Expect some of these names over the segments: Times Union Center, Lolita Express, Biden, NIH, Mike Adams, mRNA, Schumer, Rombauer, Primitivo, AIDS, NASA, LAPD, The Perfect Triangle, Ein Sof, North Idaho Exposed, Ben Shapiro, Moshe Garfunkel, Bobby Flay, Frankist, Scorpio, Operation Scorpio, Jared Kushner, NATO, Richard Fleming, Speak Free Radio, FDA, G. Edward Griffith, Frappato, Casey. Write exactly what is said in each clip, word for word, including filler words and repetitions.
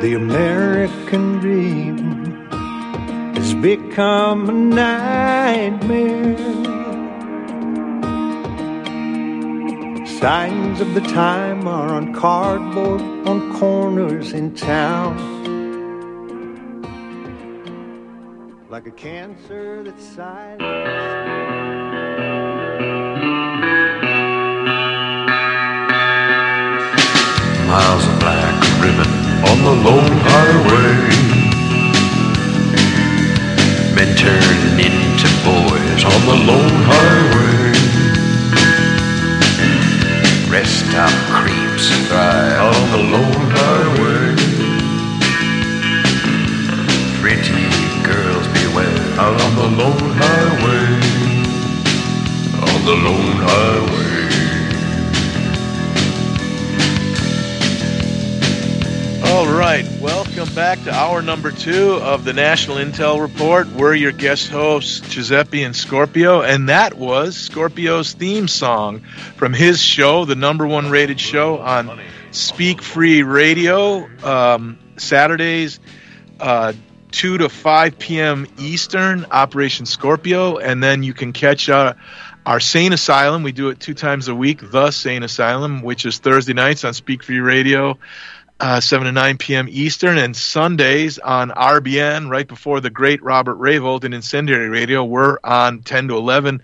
The American dream has become a nightmare. Signs of the time are on cardboard on corners in town, like a cancer that's silenced. Miles of black ribbon on the lone highway, men turn into boys on the lone highway. Rest stop creeps thrive on the lone highway. Pretty girls beware on the lone highway, on the lone highway. All right, welcome back to hour number two of the National Intel Report. We're your guest hosts, Giuseppe and Scorpio, and that was Scorpio's theme song from his show, the number one rated show on Speak Free Radio, um, Saturdays, uh, two to five p.m. Eastern, Operation Scorpio, and then you can catch uh, our Sane Asylum. We do it two times a week, The Sane Asylum, which is Thursday nights on Speak Free Radio, Uh, seven to nine p.m. Eastern, and Sundays on R B N, right before the great Robert Rayvold and Incendiary Radio. We're on ten to eleven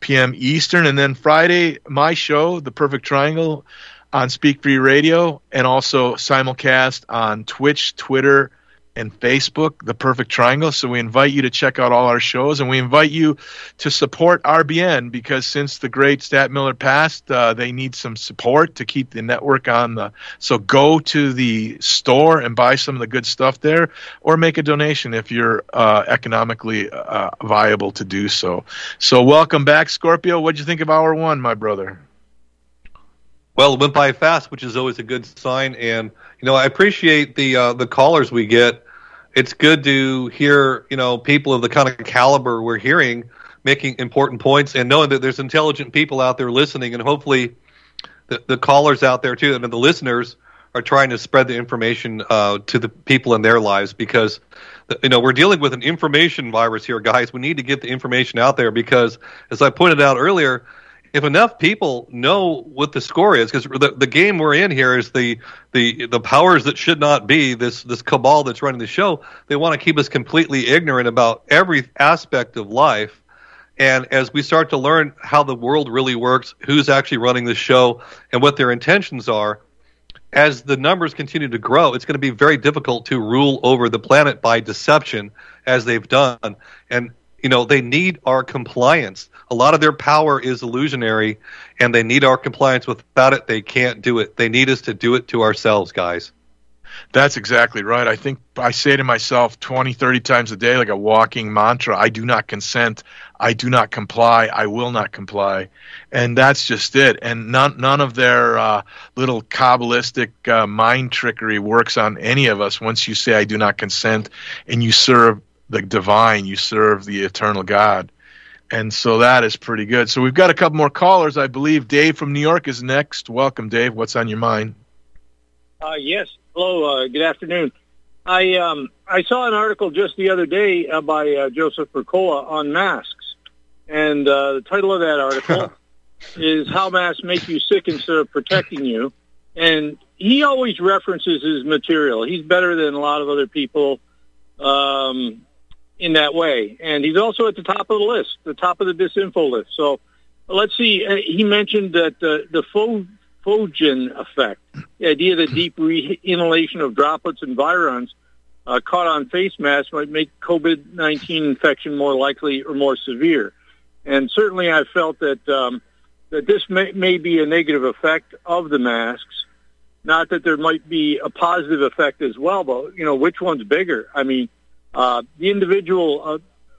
p.m. Eastern. And then Friday, my show, The Perfect Triangle, on Speak Free Radio, and also simulcast on Twitch, Twitter, and Facebook, The Perfect Triangle. So we invite you to check out all our shows, and we invite you to support R B N, because since the great Statmiller passed, uh, they need some support to keep the network on. The so go to the store and buy some of the good stuff there, or make a donation if you're uh, economically uh, viable to do so. So welcome back, Scorpio. What'd you think of hour one, my brother? Well, it went by fast, which is always a good sign, and you know I appreciate the uh, the callers we get. It's good to hear, you know, people of the kind of caliber we're hearing making important points, and knowing that there's intelligent people out there listening, and hopefully the, the callers out there too, and the listeners are trying to spread the information uh, to the people in their lives, because you know we're dealing with an information virus here, guys. We need to get the information out there, because as I pointed out earlier, if enough people know what the score is, because the, the game we're in here is the, the the powers that should not be, this this cabal that's running the show, they want to keep us completely ignorant about every aspect of life. And as we start to learn how the world really works, who's actually running the show, and what their intentions are, as the numbers continue to grow, it's going to be very difficult to rule over the planet by deception, as they've done. And you know, they need our compliance. A lot of their power is illusionary, and they need our compliance. Without it, they can't do it. They need us to do it to ourselves, guys. That's exactly right. I think I say to myself twenty, thirty times a day, like a walking mantra, I do not consent, I do not comply, I will not comply. And that's just it. And none, none of their uh, little Kabbalistic uh, mind trickery works on any of us. Once you say, I do not consent, and you serve the divine, you serve the eternal God. And so that is pretty good. So we've got a couple more callers, I believe. Dave from New York is next. Welcome, Dave. What's on your mind? Uh, yes. Hello. Uh, good afternoon. I um, I saw an article just the other day uh, by uh, Joseph Mercola on masks. And uh, the title of that article is How Masks Make You Sick Instead of Protecting You. And he always references his material. He's better than a lot of other people Um in that way. And he's also at the top of the list, the top of the disinfo list. So let's see. Uh, he mentioned that the, the Fo- Fogen effect, the idea that deep re- inhalation of droplets and virons uh, caught on face masks might make COVID nineteen infection more likely or more severe. And certainly I felt that um, that this may, may be a negative effect of the masks, not that there might be a positive effect as well, but, you know, which one's bigger? I mean, Uh, the individual uh,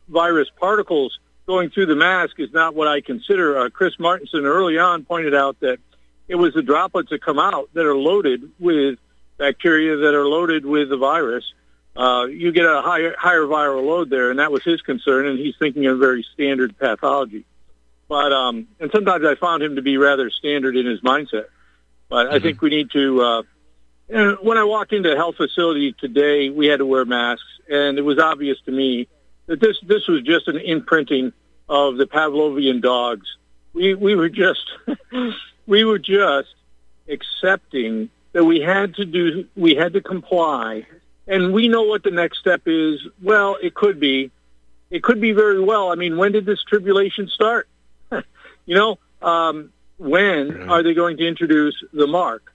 virus particles going through the mask is not what I consider. Uh, Chris Martinson early on pointed out that it was the droplets that come out that are loaded with bacteria, that are loaded with the virus. Uh, you get a higher, higher viral load there, and that was his concern, and he's thinking of very standard pathology. But um, and sometimes I found him to be rather standard in his mindset. But mm-hmm. I think we need to uh, And when I walked into a health facility today, we had to wear masks, and it was obvious to me that this, this was just an imprinting of the Pavlovian dogs. We we were just we were just accepting that we had to do we had to comply, and we know what the next step is. Well, it could be, it could be very well. I mean, when did this tribulation start? You know, um, when are they going to introduce the mark?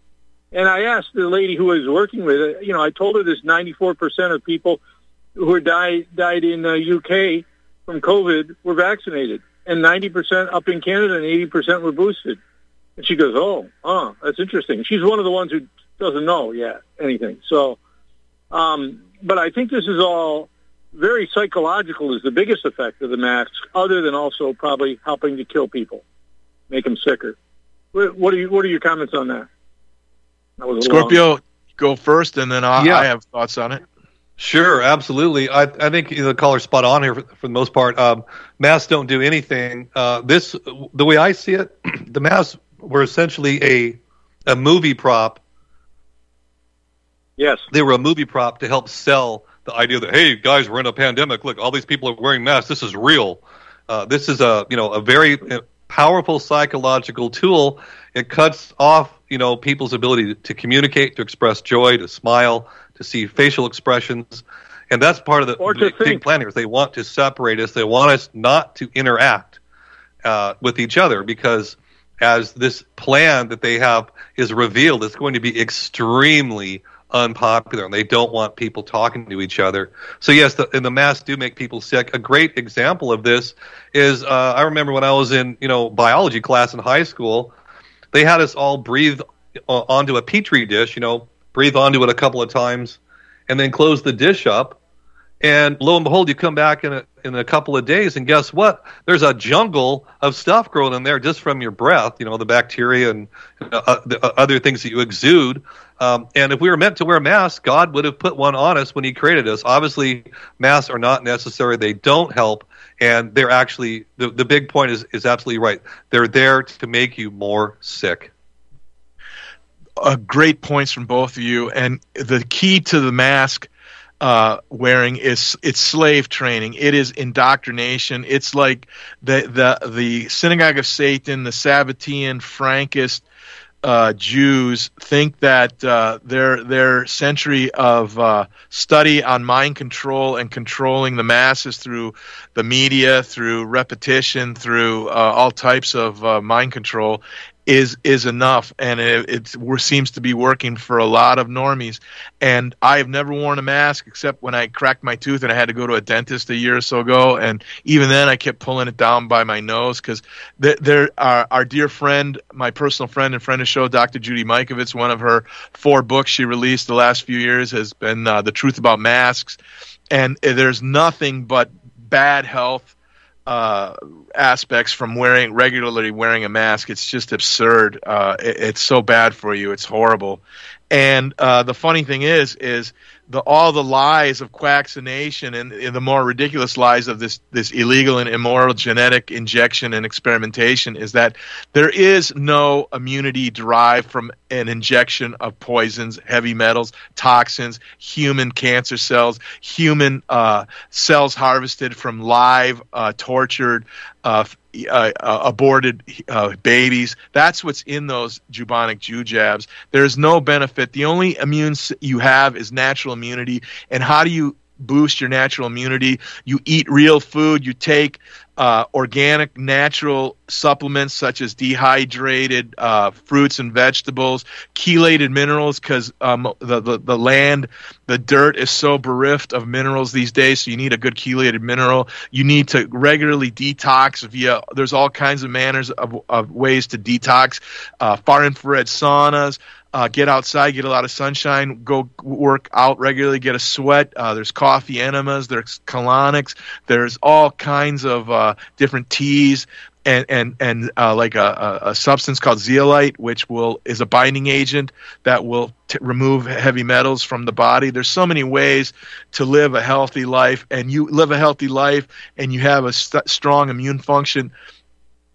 And I asked the lady who I was working with, uh, you know, I told her this ninety-four percent of people who are died, died in the U K from COVID were vaccinated, and ninety percent up in Canada and eighty percent were boosted. And she goes, oh, oh, that's interesting. She's one of the ones who doesn't know yet anything. So, um, but I think this is all very psychological is the biggest effect of the masks, other than also probably helping to kill people, make them sicker. What are, you, what are your comments on that? Scorpio, long. Go first, and then I, yeah. I have thoughts on it. Sure, absolutely. I, I think the caller's spot on here for, for the most part. Um, masks don't do anything. Uh, this, the way I see it, the masks were essentially a a movie prop. Yes, they were a movie prop to help sell the idea that, hey, guys, we're in a pandemic. Look, all these people are wearing masks. This is real. Uh, this is a you know a very powerful psychological tool. It cuts off, you know, people's ability to communicate, to express joy, to smile, to see facial expressions. And that's part of the big, big plan here. They want to separate us. They want us not to interact uh, with each other, because as this plan that they have is revealed, it's going to be extremely unpopular, and they don't want people talking to each other. So yes, the, and the masks do make people sick. A great example of this is uh, I remember when I was in, you know, biology class in high school, they had us all breathe onto a petri dish, you know, breathe onto it a couple of times, and then close the dish up. And lo and behold, you come back in a, in a couple of days, and guess what? There's a jungle of stuff growing in there just from your breath, you know, the bacteria and uh, the, uh, other things that you exude. Um, and if we were meant to wear masks, God would have put one on us when he created us. Obviously, masks are not necessary. They don't help. And they're actually, the, the big point is, is absolutely right. They're there to make you more sick. Uh, great points from both of you. And the key to the mask uh, wearing is it's slave training. It is indoctrination. It's like the the, the synagogue of Satan, the Sabbatean, Frankist uh, Jews think that uh, their their century of uh, study on mind control and controlling the masses through the media, through repetition, through uh, all types of uh, mind control is is enough, and it, it seems to be working for a lot of normies. And I have never worn a mask except when I cracked my tooth and I had to go to a dentist a year or so ago, and even then I kept pulling it down by my nose, because there, there our, our dear friend, my personal friend and friend of the show, Doctor Judy Mikovits, one of her four books she released the last few years has been uh, The Truth About Masks, and there's nothing but bad health Uh, aspects from wearing regularly wearing a mask. It's just absurd. Uh, it, it's so bad for you. It's horrible. And uh, the funny thing is, is the all the lies of quaxination and, and the more ridiculous lies of this this illegal and immoral genetic injection and experimentation is that there is no immunity derived from an injection of poisons, heavy metals, toxins, human cancer cells, human uh, cells harvested from live, uh, tortured, uh, uh, uh, aborted uh, babies. That's what's in those bubonic Jew jabs. There is no benefit. The only immune you have is natural immunity. And how do you boost your natural immunity? You eat real food. You take uh, organic, natural supplements such as dehydrated uh, fruits and vegetables, chelated minerals, because um, the, the, the land, the dirt is so bereft of minerals these days, so you need a good chelated mineral. You need to regularly detox via, there's all kinds of manners of, of ways to detox, uh, far infrared saunas. Uh, get outside, get a lot of sunshine, go work out regularly, get a sweat. Uh, there's coffee enemas, there's colonics, there's all kinds of uh, different teas, and and and uh, like a, a substance called zeolite, which will is a binding agent that will t- remove heavy metals from the body. There's so many ways to live a healthy life, and you live a healthy life, and you have a st- strong immune function.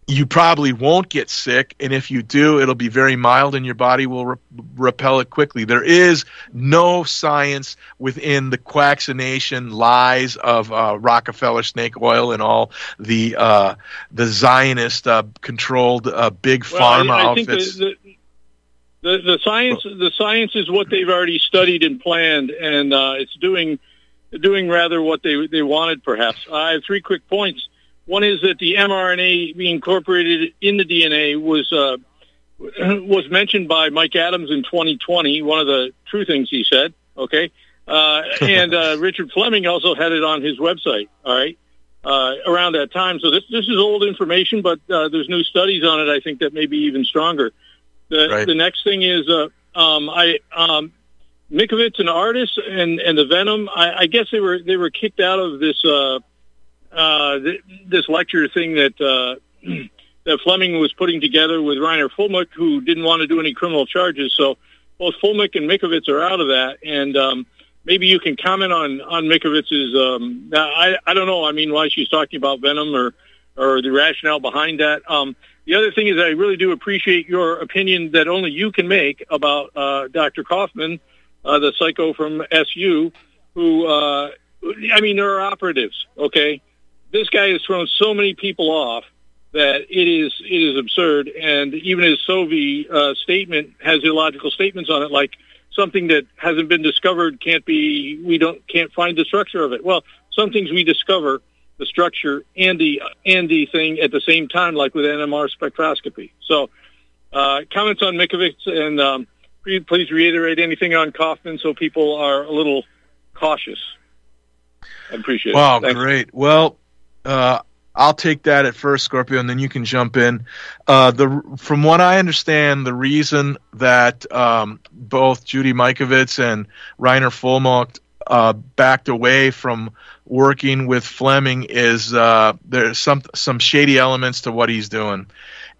you probably won't get sick, and if you do, it'll be very mild and your body will re- repel it quickly. There is no science within the quaxination lies of uh, Rockefeller snake oil and all the uh, the Zionist uh, controlled uh, big pharma well, I, I outfits. Think the, the, the, the science the science is what they've already studied and planned, and uh, it's doing doing rather what they they wanted, perhaps. I have three quick points. One is that the mRNA being incorporated in the D N A was uh, was mentioned by Mike Adams in twenty twenty, one of the true things he said, okay? Uh, and uh, Richard Fleming also had it on his website, all right, uh, around that time. So this this is old information, but uh, there's new studies on it, I think, that may be even stronger. The, right. the next thing is uh, um, I um, Mikovits and Artis and, and the Venom, I, I guess they were they were kicked out of this uh, – Uh, th- this lecture thing that uh, that Fleming was putting together with Reiner Fuellmich, who didn't want to do any criminal charges. So both Fuellmich and Mikovits are out of that. And um, maybe you can comment on, on Mikovits's, um, I, I don't know, I mean, why she's talking about Venom or, or the rationale behind that. Um, the other thing is I really do appreciate your opinion that only you can make about uh, Doctor Kaufman, uh, the psycho from S U, who, uh, I mean, there are operatives, okay? This guy has thrown so many people off that it is it is absurd, and even his Sovi uh, statement has illogical statements on it, like something that hasn't been discovered can't be we don't can't find the structure of it. Well, some things we discover the structure and the and the thing at the same time, like with N M R spectroscopy. So, uh, comments on Mikovits, and um, please, please reiterate anything on Kaufman so people are a little cautious. I appreciate wow, it. Wow, great. Well. Uh, I'll take that at first, Scorpio, and then you can jump in. Uh, the from what I understand, the reason that um, both Judy Mikovits and Reiner Fuellmich uh, backed away from working with Fleming is uh, there's some some shady elements to what he's doing,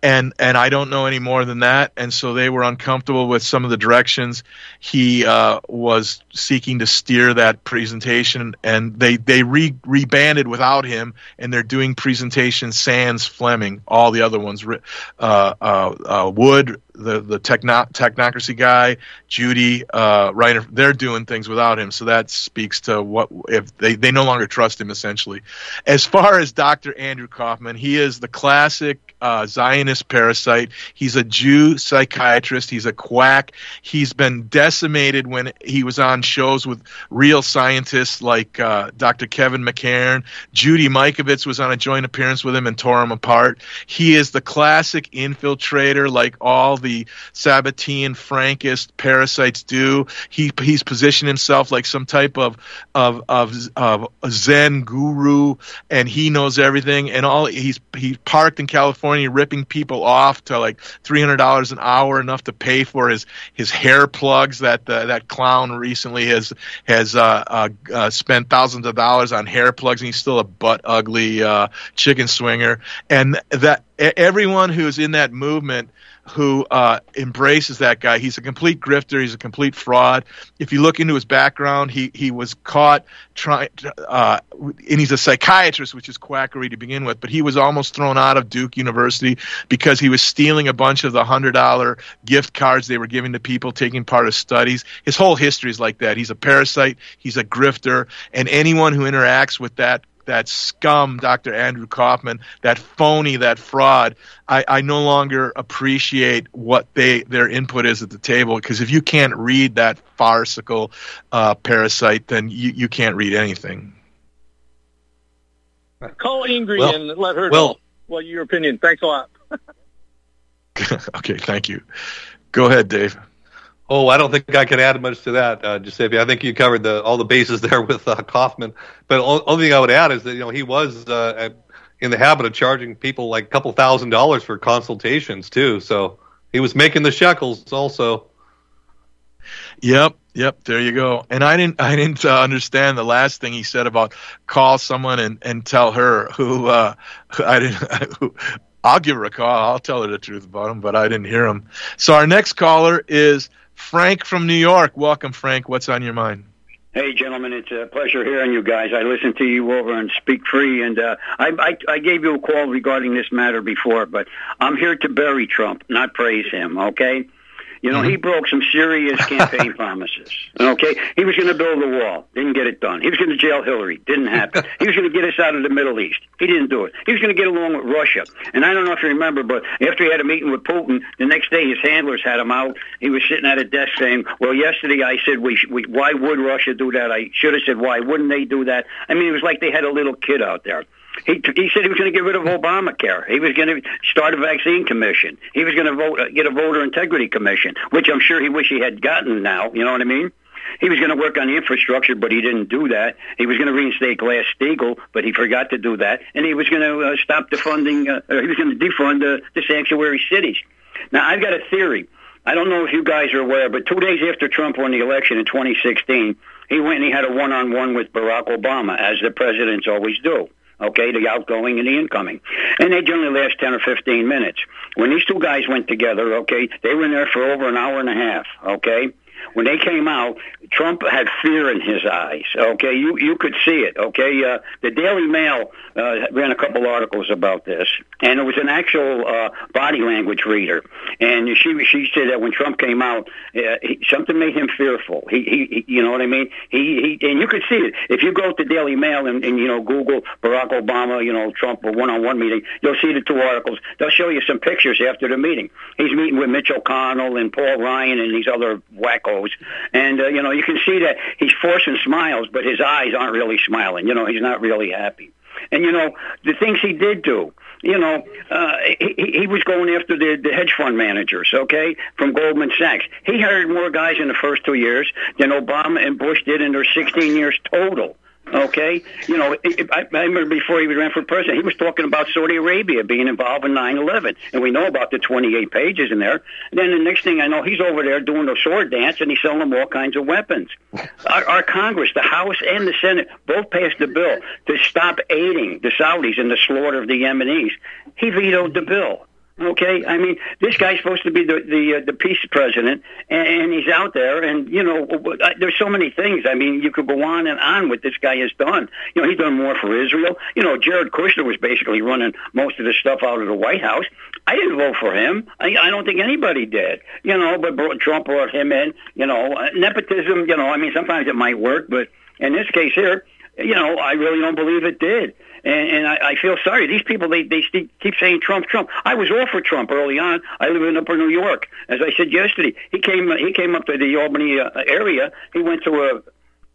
and and I don't know any more than that. And so they were uncomfortable with some of the directions he uh, was seeking to steer that presentation, and they they re rebanded without him, and they're doing presentation sans Fleming. All the other ones, uh, uh, uh, Wood, the the techno- technocracy guy, Judy, uh, Reiner, they're doing things without him. So that speaks to what if they they no longer trust him essentially. As far as Doctor Andrew Kaufman, he is the classic uh, Zionist parasite. He's a Jew psychiatrist. He's a quack. He's been decimated when he was on shows with real scientists like uh, Doctor Kevin McCarran. Judy Mikovits was on a joint appearance with him and tore him apart. He is the classic infiltrator, like all the Sabbatean Frankist parasites do. He he's positioned himself like some type of of of, of Zen guru, and he knows everything. And all he's he's parked in California, ripping people off to like three hundred dollars an hour, enough to pay for his his hair plugs that the, that clown recently has has uh, uh, uh, spent thousands of dollars on hair plugs, and he's still a butt ugly uh, chicken swinger. And that everyone who's in that movement who uh, embraces that guy, he's a complete grifter. He's a complete fraud. If you look into his background, he he was caught trying, uh, and he's a psychiatrist, which is quackery to begin with. But he was almost thrown out of Duke University because he was stealing a bunch of the hundred dollar gift cards they were giving to people taking part of studies. His whole history is like that. He's a parasite. He's a grifter, and anyone who interacts with that. That scum, Doctor Andrew Kaufman, that phony, that fraud. I, I no longer appreciate what they their input is at the table, because if you can't read that farcical uh, parasite, then you, you can't read anything. Call Ingrid well, and let her well, know well, your opinion. Thanks a lot. Okay, thank you. Go ahead, Dave. Oh, I don't think I can add much to that, uh, Giuseppe. I think you covered the, all the bases there with uh, Kaufman. But the only thing I would add is that you know he was uh, in the habit of charging people like a couple thousand dollars for consultations too. So he was making the shekels also. Yep. Yep, there you go. And I didn't, I didn't uh, understand the last thing he said about call someone and, and tell her who uh, I didn't. I, who, I'll give her a call. I'll tell her the truth about him, but I didn't hear him. So our next caller is Frank from New York. Welcome, Frank. What's on your mind? Hey, gentlemen, it's a pleasure hearing you guys. I listen to you over on Speak Free, and uh, I, I, I gave you a call regarding this matter before, but I'm here to bury Trump, not praise him, okay? You know, mm-hmm. he broke some serious campaign promises, okay? He was going to build a wall. Didn't get it done. He was going to jail Hillary. Didn't happen. He was going to get us out of the Middle East. He didn't do it. He was going to get along with Russia. And I don't know if you remember, but after he had a meeting with Putin, the next day his handlers had him out. He was sitting at a desk saying, well, yesterday I said, we, we why would Russia do that? I should have said, why wouldn't they do that? I mean, it was like they had a little kid out there. He, he said he was going to get rid of Obamacare. He was going to start a vaccine commission. He was going to vote, uh, get a voter integrity commission, which I'm sure he wish he had gotten now. You know what I mean? He was going to work on the infrastructure, but he didn't do that. He was going to reinstate Glass-Steagall, but he forgot to do that. And he was going to uh, stop defunding, uh, or he was going to defund uh, the sanctuary cities. Now, I've got a theory. I don't know if you guys are aware, but two days after Trump won the election in twenty sixteen, he went and he had a one-on-one with Barack Obama, as the presidents always do. Okay, the outgoing and the incoming. And they generally last ten or fifteen minutes. When these two guys went together, okay, they were in there for over an hour and a half, okay? When they came out, Trump had fear in his eyes, okay? You you could see it, okay? Uh, the Daily Mail uh, ran a couple articles about this, and it was an actual uh, body language reader. And she she said that when Trump came out, uh, he, something made him fearful. He, he he, you know what I mean? He he, and you could see it. If you go to Daily Mail and, and you know, Google Barack Obama, you know, Trump, or one-on-one meeting, you'll see the two articles. They'll show you some pictures after the meeting. He's meeting with Mitch O'Connell and Paul Ryan and these other wackos. And, uh, you know, you can see that he's forcing smiles, but his eyes aren't really smiling. You know, he's not really happy. And, you know, the things he did do, you know, uh, he, he was going after the, the hedge fund managers, okay, from Goldman Sachs. He hired more guys in the first two years than Obama and Bush did in their sixteen years total. Okay, you know, I remember before he ran for president, he was talking about Saudi Arabia being involved in nine eleven, and we know about the twenty-eight pages in there. And then the next thing I know, he's over there doing the sword dance, and he's selling them all kinds of weapons. Our, our Congress, the House and the Senate, both passed a bill to stop aiding the Saudis in the slaughter of the Yemenis. He vetoed the bill. Okay, I mean, this guy's supposed to be the the, uh, the peace president, and, and he's out there, and, you know, there's so many things. I mean, you could go on and on what this guy has done. You know, he's done more for Israel. You know, Jared Kushner was basically running most of the stuff out of the White House. I didn't vote for him. I, I don't think anybody did, you know, but brought, Trump brought him in, you know. Nepotism, you know, I mean, sometimes it might work, but in this case here, you know, I really don't believe it did. And, and I, I feel sorry. These people, they, they keep saying Trump, Trump. I was all for Trump early on. I live in Upper New York. As I said yesterday, he came he came up to the Albany uh, area. He went to a,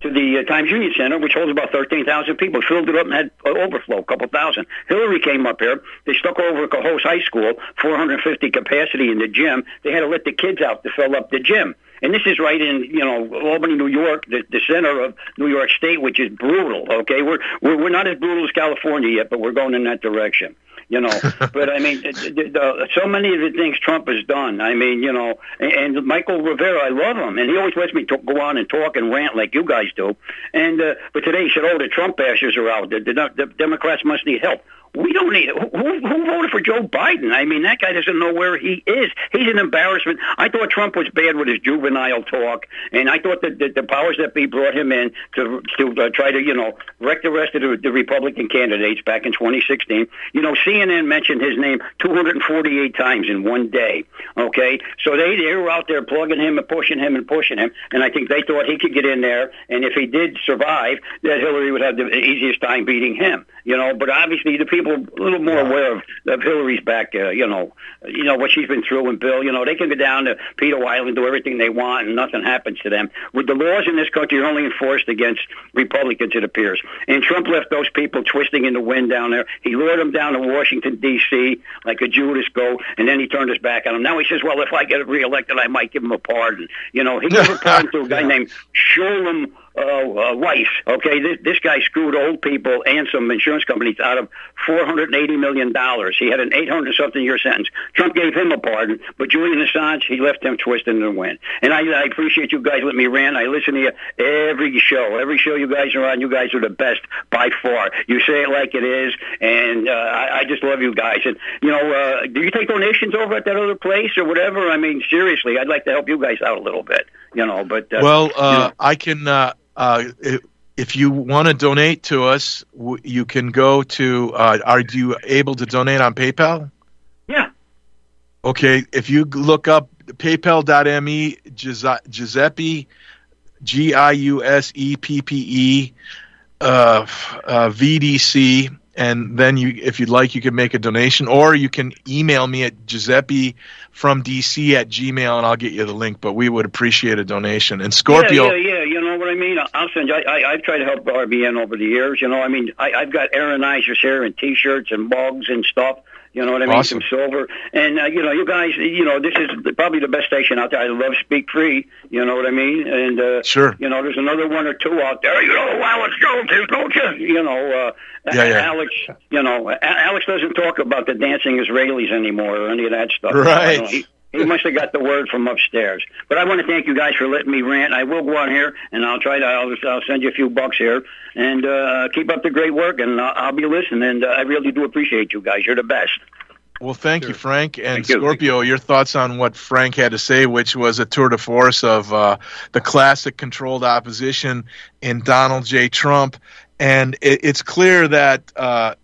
to the uh, Times Union Center, which holds about thirteen thousand people, filled it up and had an overflow, a couple thousand. Hillary came up here. They stuck over Cohoes High School, four hundred fifty capacity in the gym. They had to let the kids out to fill up the gym. And this is right in, you know, Albany, New York, the, the center of New York State, which is brutal, okay? We're, we're we're not as brutal as California yet, but we're going in that direction, you know. But, I mean, the, the, the, so many of the things Trump has done, I mean, you know, and, and Michael Rivera, I love him, and he always lets me talk, go on and talk and rant like you guys do. And uh, but today he said, oh, the Trump bashers are out. The, the, the Democrats must need help. We don't need it. Who, who voted for Joe Biden? I mean, that guy doesn't know where he is. He's an embarrassment. I thought Trump was bad with his juvenile talk, and I thought that, that the powers that be brought him in to to uh, try to, you know, wreck the rest of the, the Republican candidates back in twenty sixteen. You know, C N N mentioned his name two hundred forty-eight times in one day, okay? So they, they were out there plugging him and pushing him and pushing him, and I think they thought he could get in there, and if he did survive, that Hillary would have the easiest time beating him, you know? But obviously the people a little more aware of, of Hillary's back, uh, you know, you know what she's been through, and Bill, you know, they can go down to Peter Island, do everything they want, and nothing happens to them. With the laws in this country are only enforced against Republicans, it appears. And Trump left those people twisting in the wind down there. He lured them down to Washington, D C, like a Judas goat, and then he turned his back on them. Now he says, well, if I get reelected, I might give him a pardon. You know, he gave a pardon to a guy yeah. named Sholem Uh, uh, Weiss, okay, this, this guy screwed old people and some insurance companies out of four hundred eighty million dollars. He had an eight hundred something year sentence. Trump gave him a pardon, but Julian Assange, he left him twisting the wind. And I, I appreciate you guys letting me rant. I listen to you every show. Every show you guys are on, you guys are the best by far. You say it like it is, and uh, I, I just love you guys. And, you know, uh, do you take donations over at that other place or whatever? I mean, seriously, I'd like to help you guys out a little bit, you know. But uh, Well, uh, you know, I can... Uh... uh, if you want to donate to us, you can go to uh, – are you able to donate on PayPal? Yeah. Okay. If you look up paypal dot me, Giuseppe, G I U S E P P E, uh, uh, V D C, and then you, if you'd like, you can make a donation, or you can email me at Giuseppe from D C at gmail, and I'll get you the link. But we would appreciate a donation. And Scorpio, yeah, yeah, yeah. You know what I mean? I'll send you. I, I, I've tried to help R B N over the years. You know, I mean, I, I've got aeronizers here and T-shirts and mugs and stuff. You know what I mean? Awesome. Some silver. And, uh, you know, you guys, you know, this is probably the best station out there. I love Speak Free. You know what I mean? And, uh, sure. You know, there's another one or two out there. You know, wow, it's going to, don't you? You know, uh, yeah, yeah. Alex, you know, Alex doesn't talk about the dancing Israelis anymore or any of that stuff. Right. He, he must have got the word from upstairs. But I want to thank you guys for letting me rant. I will go on here, and I'll try to, I'll, I'll send you a few bucks here. And uh, keep up the great work, and I'll, I'll be listening. And uh, I really do appreciate you guys. You're the best. Well, thank sure. you, Frank. And thank Scorpio, you. Your thoughts on what Frank had to say, which was a tour de force of uh, the classic controlled opposition in Donald J. Trump. And it, it's clear that uh,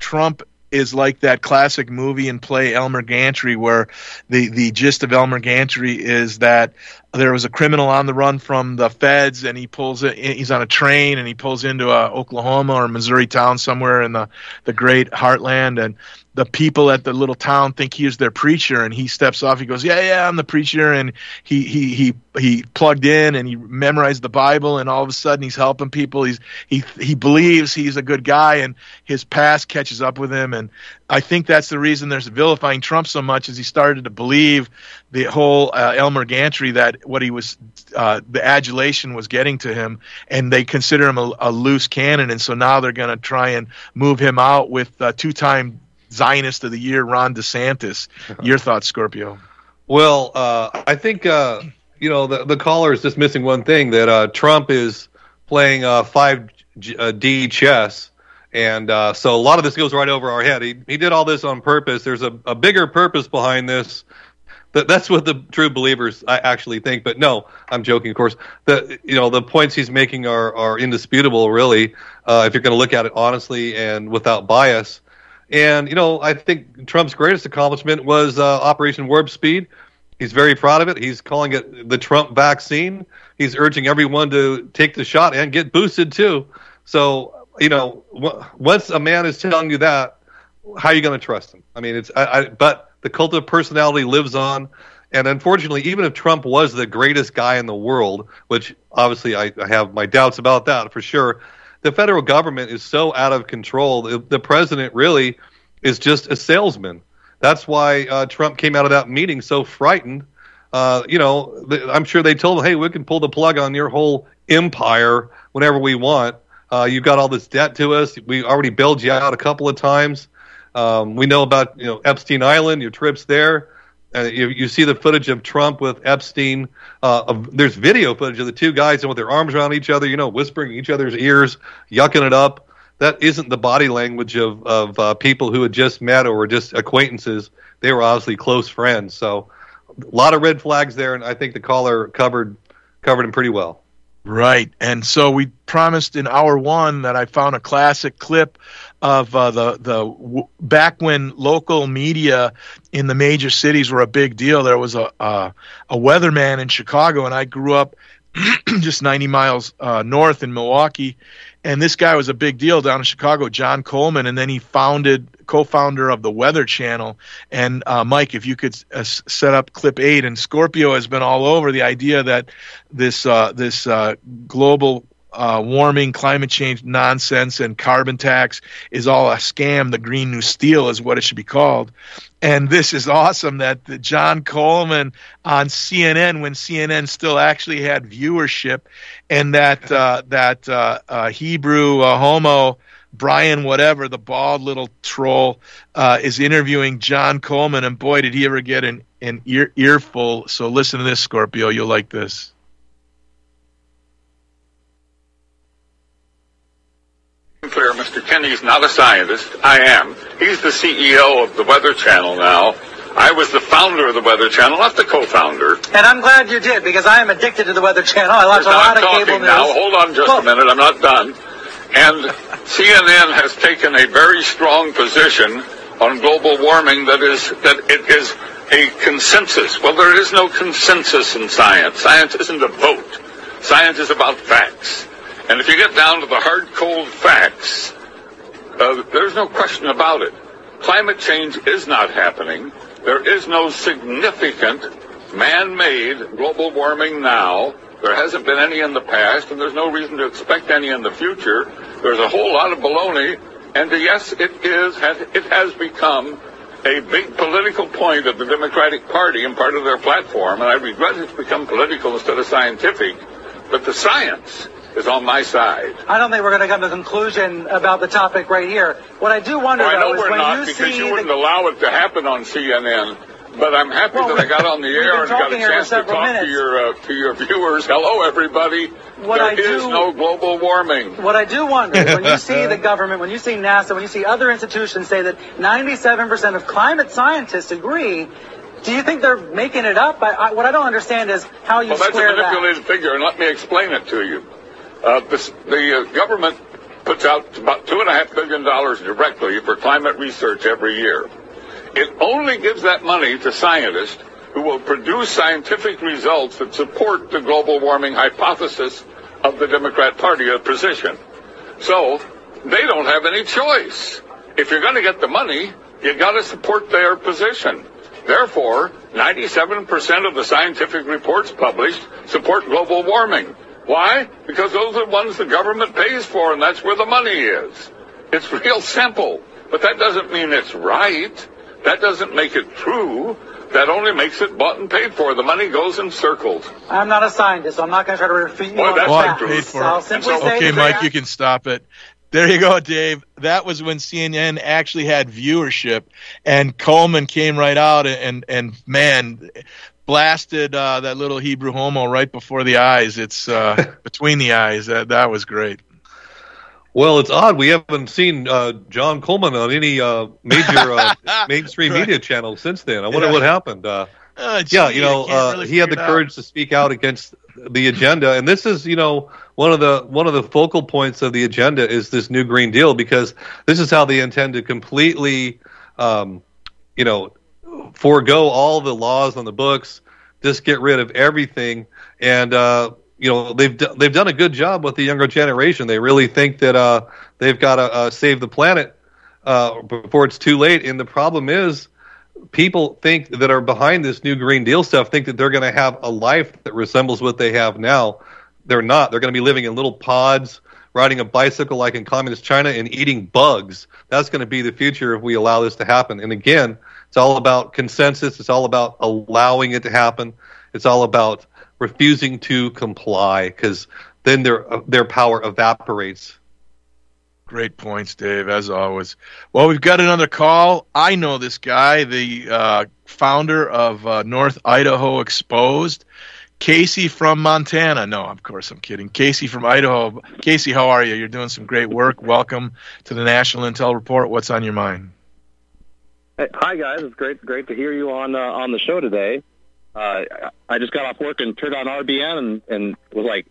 Trump is like that classic movie and play Elmer Gantry, where the, the gist of Elmer Gantry is that there was a criminal on the run from the feds, and he pulls it, he's on a train and he pulls into a Oklahoma or Missouri town somewhere in the, the great heartland, and the people at the little town think he is their preacher, and he steps off. He goes, yeah, yeah, I'm the preacher. And he, he, he, he plugged in and he memorized the Bible, and all of a sudden he's helping people. He's, he, he believes he's a good guy, and his past catches up with him. And I think that's the reason there's vilifying Trump so much, is he started to believe the whole uh, Elmer Gantry, that what he was, uh, the adulation was getting to him, and they consider him a, a loose cannon. And so now they're going to try and move him out with uh, two-time Zionist of the Year, Ron DeSantis. Your thoughts, Scorpio? Well, uh, I think, uh, you know, the, the caller is just missing one thing, that uh, Trump is playing uh, five D chess. And uh, so a lot of this goes right over our head. He he did all this on purpose. There's a, a bigger purpose behind this. That That's what the true believers, I actually think. But no, I'm joking, of course. The, you know, the points he's making are, are indisputable, really, uh, if you're going to look at it honestly and without bias. And, you know, I think Trump's greatest accomplishment was uh, Operation Warp Speed. He's very proud of it. He's calling it the Trump vaccine. He's urging everyone to take the shot and get boosted, too. So, you know, w- once a man is telling you that, how are you going to trust him? I mean, it's I, I, but the cult of personality lives on. And unfortunately, even if Trump was the greatest guy in the world, which obviously I, I have my doubts about that for sure, the federal government is so out of control. The, the president really is just a salesman. That's why uh, Trump came out of that meeting so frightened. Uh, you know, th- I'm sure they told him, hey, we can pull the plug on your whole empire whenever we want. Uh, you've got all this debt to us. We already bailed you out a couple of times. Um, we know about, you know, Epstein Island, your trips there. Uh, you, you see the footage of Trump with Epstein. Uh, of, there's video footage of the two guys with their arms around each other, you know, whispering in each other's ears, yucking it up. That isn't the body language of, of uh, people who had just met or were just acquaintances. They were obviously close friends. So a lot of red flags there, and I think the caller covered covered them pretty well. Right. And so we promised in hour one that I found a classic clip of uh, the the w- back when local media in the major cities were a big deal. There was a uh, a weatherman in Chicago, and I grew up just ninety miles uh, north in Milwaukee, and this guy was a big deal down in Chicago, John Coleman, and then he founded co-founder of the Weather Channel. And uh, Mike, if you could uh, set up clip eight, and Scorpio has been all over the idea that this uh, this uh, global Uh, warming, climate change nonsense, and carbon tax is all a scam. The Green New Deal is what it should be called. And this is awesome that the John Coleman on C N N, when C N N still actually had viewership, and that uh, that uh, uh, Hebrew uh, homo Brian whatever, the bald little troll, uh, is interviewing John Coleman, and boy, did he ever get an, an ear, earful. So listen to this, Scorpio. You'll like this. Clear, Mister Kennedy's not a scientist. I am. He's the C E O of the Weather Channel now, I was the founder of the Weather Channel, not the co-founder. And I'm glad you did, because I am addicted to the Weather Channel. I watch a lot of cable news. Now, hold on just a minute. I'm not done. And C N N has taken a very strong position on global warming that is that it is a consensus. Well, there is no consensus in science. Science isn't a vote. Science is about facts. And if you get down to the hard, cold facts, uh, there's no question about it. Climate change is not happening. There is no significant man-made global warming now. There hasn't been any in the past, and there's no reason to expect any in the future. There's a whole lot of baloney, and yes, it is. It has become a big political point of the Democratic Party and part of their platform, and I regret it's become political instead of scientific, but the science is on my side. I don't think we're going to come to a conclusion about the topic right here. What I do wonder, well, I know though, is we're when not, you because you wouldn't the... allow it to happen on C N N. But I'm happy well, that I got on the air and got a chance to talk minutes. to your uh, to your viewers. Hello, everybody. What there I do, is no global warming. What I do wonder is when you see the government, when you see NASA, when you see other institutions say that ninety-seven percent of climate scientists agree. Do you think they're making it up? I, I, what I don't understand is how you well, square that. Well, that's a manipulated that. figure, and let me explain it to you. Uh, this, the uh, government puts out about two and a half billion dollars directly for climate research every year. It only gives that money to scientists who will produce scientific results that support the global warming hypothesis of the Democrat Party position. So they don't have any choice. If you're going to get the money, you've got to support their position. Therefore, ninety-seven percent of the scientific reports published support global warming. Why? Because those are the ones the government pays for, and that's where the money is. It's real simple, but that doesn't mean it's right. That doesn't make it true. That only makes it bought and paid for. The money goes in circles. I'm not a scientist, so I'm not going to try to refute you Boy, on that's that. Paid for. So I'll simply say okay, Mike, that. You can stop it. There you go, Dave. That was when C N N actually had viewership, and Coleman came right out and, and man, blasted uh, that little Hebrew homo right before the eyes. It's uh, between the eyes. That, that was great. Well, it's odd. We haven't seen uh, John Coleman on any uh, major uh, mainstream right. media channel since then. I wonder yeah. what happened. Uh, uh, gee, yeah, you know, uh, really he had the courage to speak out against the agenda, and this is, you know, one of the one of the focal points of the agenda is this new Green Deal, because this is how they intend to completely, um, you know, forego all the laws on the books, just get rid of everything, and. Uh, You know, they've d- they've done a good job with the younger generation. They really think that uh, they've got to uh, save the planet uh, before it's too late. And the problem is, people think that are behind this new Green Deal stuff think that they're going to have a life that resembles what they have now. They're not. They're going to be living in little pods, riding a bicycle like in communist China, and eating bugs. That's going to be the future if we allow this to happen. And again, it's all about consensus. It's all about allowing it to happen. It's all about refusing to comply, because then their uh, their power evaporates. Great points, Dave, as always. Well, we've got another call. I know this guy, the uh, founder of uh, North Idaho Exposed, Casey from Montana. No, of course I'm kidding. Casey from Idaho. Casey, how are you? You're doing some great work. Welcome to the National Intel Report. What's on your mind? Hey, hi, guys. It's great great to hear you on uh, on the show today. Uh, I just got off work and turned on R B N and, and was like,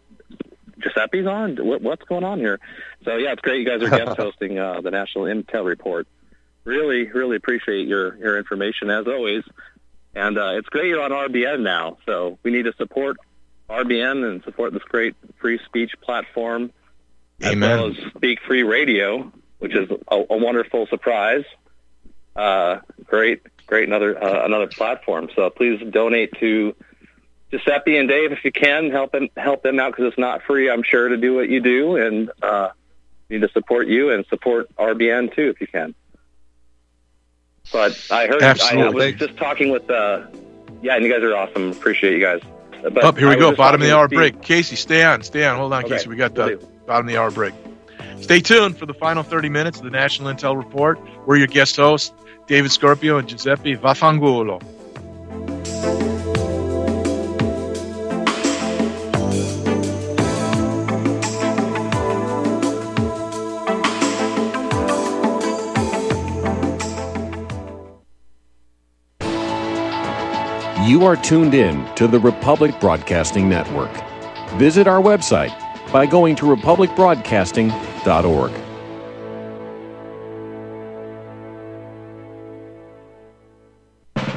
Giuseppe's on? What, what's going on here? So, yeah, it's great you guys are guest hosting uh, the National Intel Report. Really, really appreciate your, your information, as always. And uh, it's great you're on R B N now. So we need to support R B N and support this great free speech platform. Amen. As well as Speak Free Radio, which is a, a wonderful surprise. Uh, great. Great, another uh, another platform. So please donate to Giuseppe and Dave if you can. Help them help them out, because it's not free, I'm sure, to do what you do, and uh, need to support you and support R B N too if you can. But I heard Absolutely. I, I was just talking with uh, yeah, and you guys are awesome. Appreciate you guys. But oh, here we go. Bottom of the hour break. Casey, stay on, stay on. Hold on, okay. Casey. We got the bottom of the hour break. Stay tuned for the final thirty minutes of the National Intel Report. We're your guest hosts, David Scorpio and Giuseppe Vaffanculo. You are tuned in to the Republic Broadcasting Network. Visit our website by going to republic broadcasting dot org.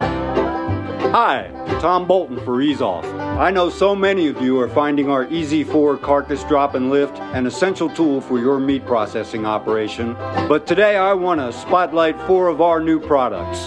Hi, Tom Bolton for Ease Off. I know so many of you are finding our Easy four carcass drop and lift an essential tool for your meat processing operation, but today I want to spotlight four of our new products.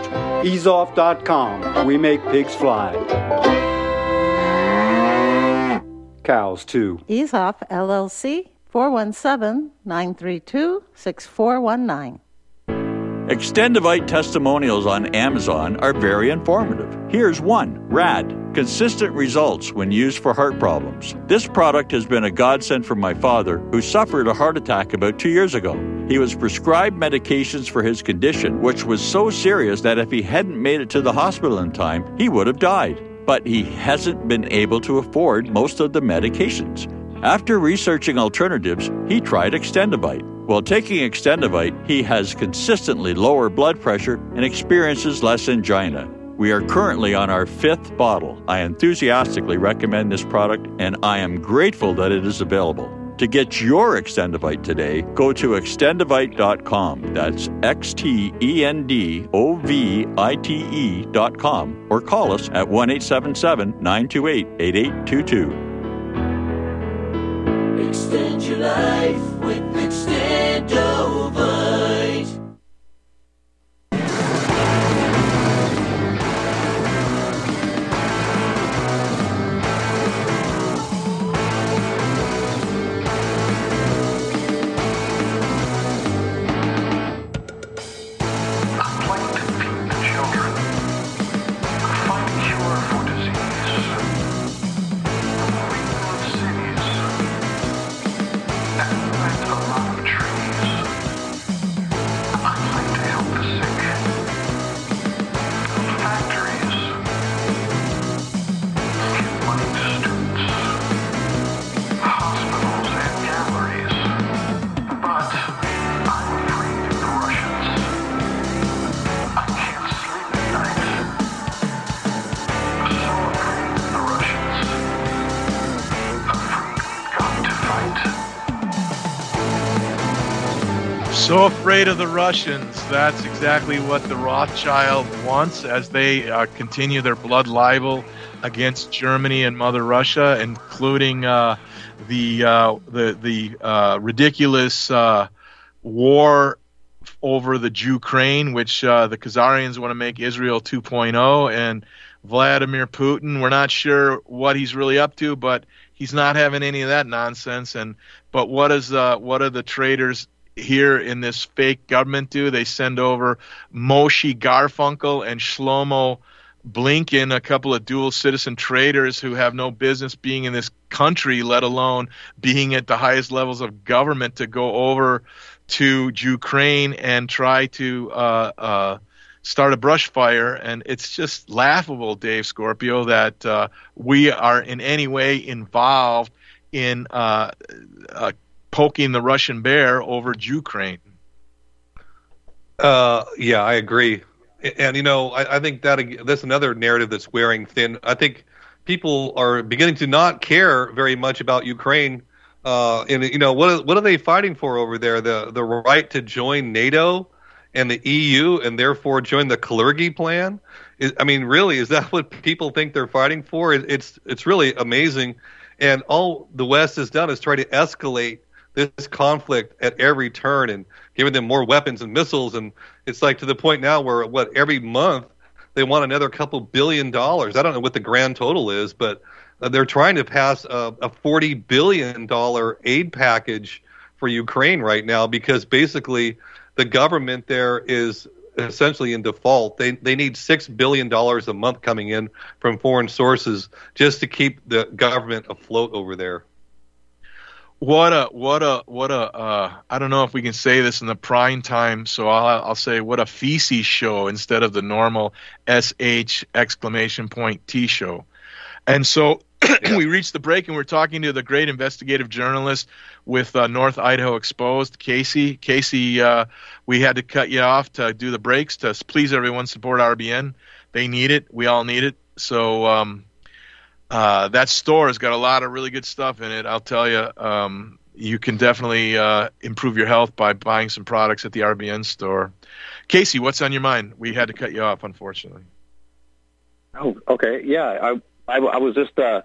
ease off dot com. We make pigs fly. Cows, too. Ease Off, L L C, four one seven, nine three two, six four one nine. Extendivite testimonials on Amazon are very informative. Here's one, Rad. Consistent results when used for heart problems. This product has been a godsend for my father, who suffered a heart attack about two years ago. He was prescribed medications for his condition, which was so serious that if he hadn't made it to the hospital in time, he would have died. But he hasn't been able to afford most of the medications. After researching alternatives, he tried Extendivite. While taking Extendivite, he has consistently lower blood pressure and experiences less angina. We are currently on our fifth bottle. I enthusiastically recommend this product, and I am grateful that it is available. To get your Extendivite today, go to extendivite dot com. That's X T E N D O V I T E dot com. Or call us at one eight seven seven, nine two eight, eight eight two two. Extend your life with Extendivite. So afraid of the Russians. That's exactly what the Rothschild wants as they uh, continue their blood libel against Germany and Mother Russia, including uh, the, uh, the the uh, ridiculous uh, war over the Ukraine, which uh, the Khazarians want to make Israel two point oh, and Vladimir Putin. We're not sure what he's really up to, but he's not having any of that nonsense. And but what is uh, what are the traitors here in this fake government do? They send over Moshe Garfunkel and Shlomo Blinken, a couple of dual citizen traitors who have no business being in this country, let alone being at the highest levels of government, to go over to Ukraine and try to uh, uh, start a brush fire. And it's just laughable, Dave Scorpio, that uh, we are in any way involved in uh, uh, poking the Russian bear over Ukraine. Uh, yeah, I agree. And, you know, I, I think that that's another narrative that's wearing thin. I think people are beginning to not care very much about Ukraine. Uh, and, you know, what, what are they fighting for over there? The the right to join NATO and the E U and therefore join the Kalergi plan? Is, I mean, really, is that what people think they're fighting for? It, it's it's really amazing. And all the West has done is try to escalate this conflict at every turn and giving them more weapons and missiles. And it's like to the point now where, what, every month they want another couple billion dollars. I don't know what the grand total is, but they're trying to pass a, a forty billion dollars aid package for Ukraine right now because basically the government there is essentially in default. They they need six billion dollars a month coming in from foreign sources just to keep the government afloat over there. What a, what a, what a, uh, I don't know if we can say this in the prime time, so I'll, I'll say what a feces show instead of the normal S H exclamation point T show. And so we reached the break and we're talking to the great investigative journalist with uh, North Idaho Exposed, Casey. Casey, uh, we had to cut you off to do the breaks to please everyone support R B N. They need it. We all need it. So, um, Uh, that store has got a lot of really good stuff in it. I'll tell you, um, you can definitely uh, improve your health by buying some products at the R B N store. Casey, what's on your mind? We had to cut you off, unfortunately. Oh, okay. Yeah, I I, I was just uh,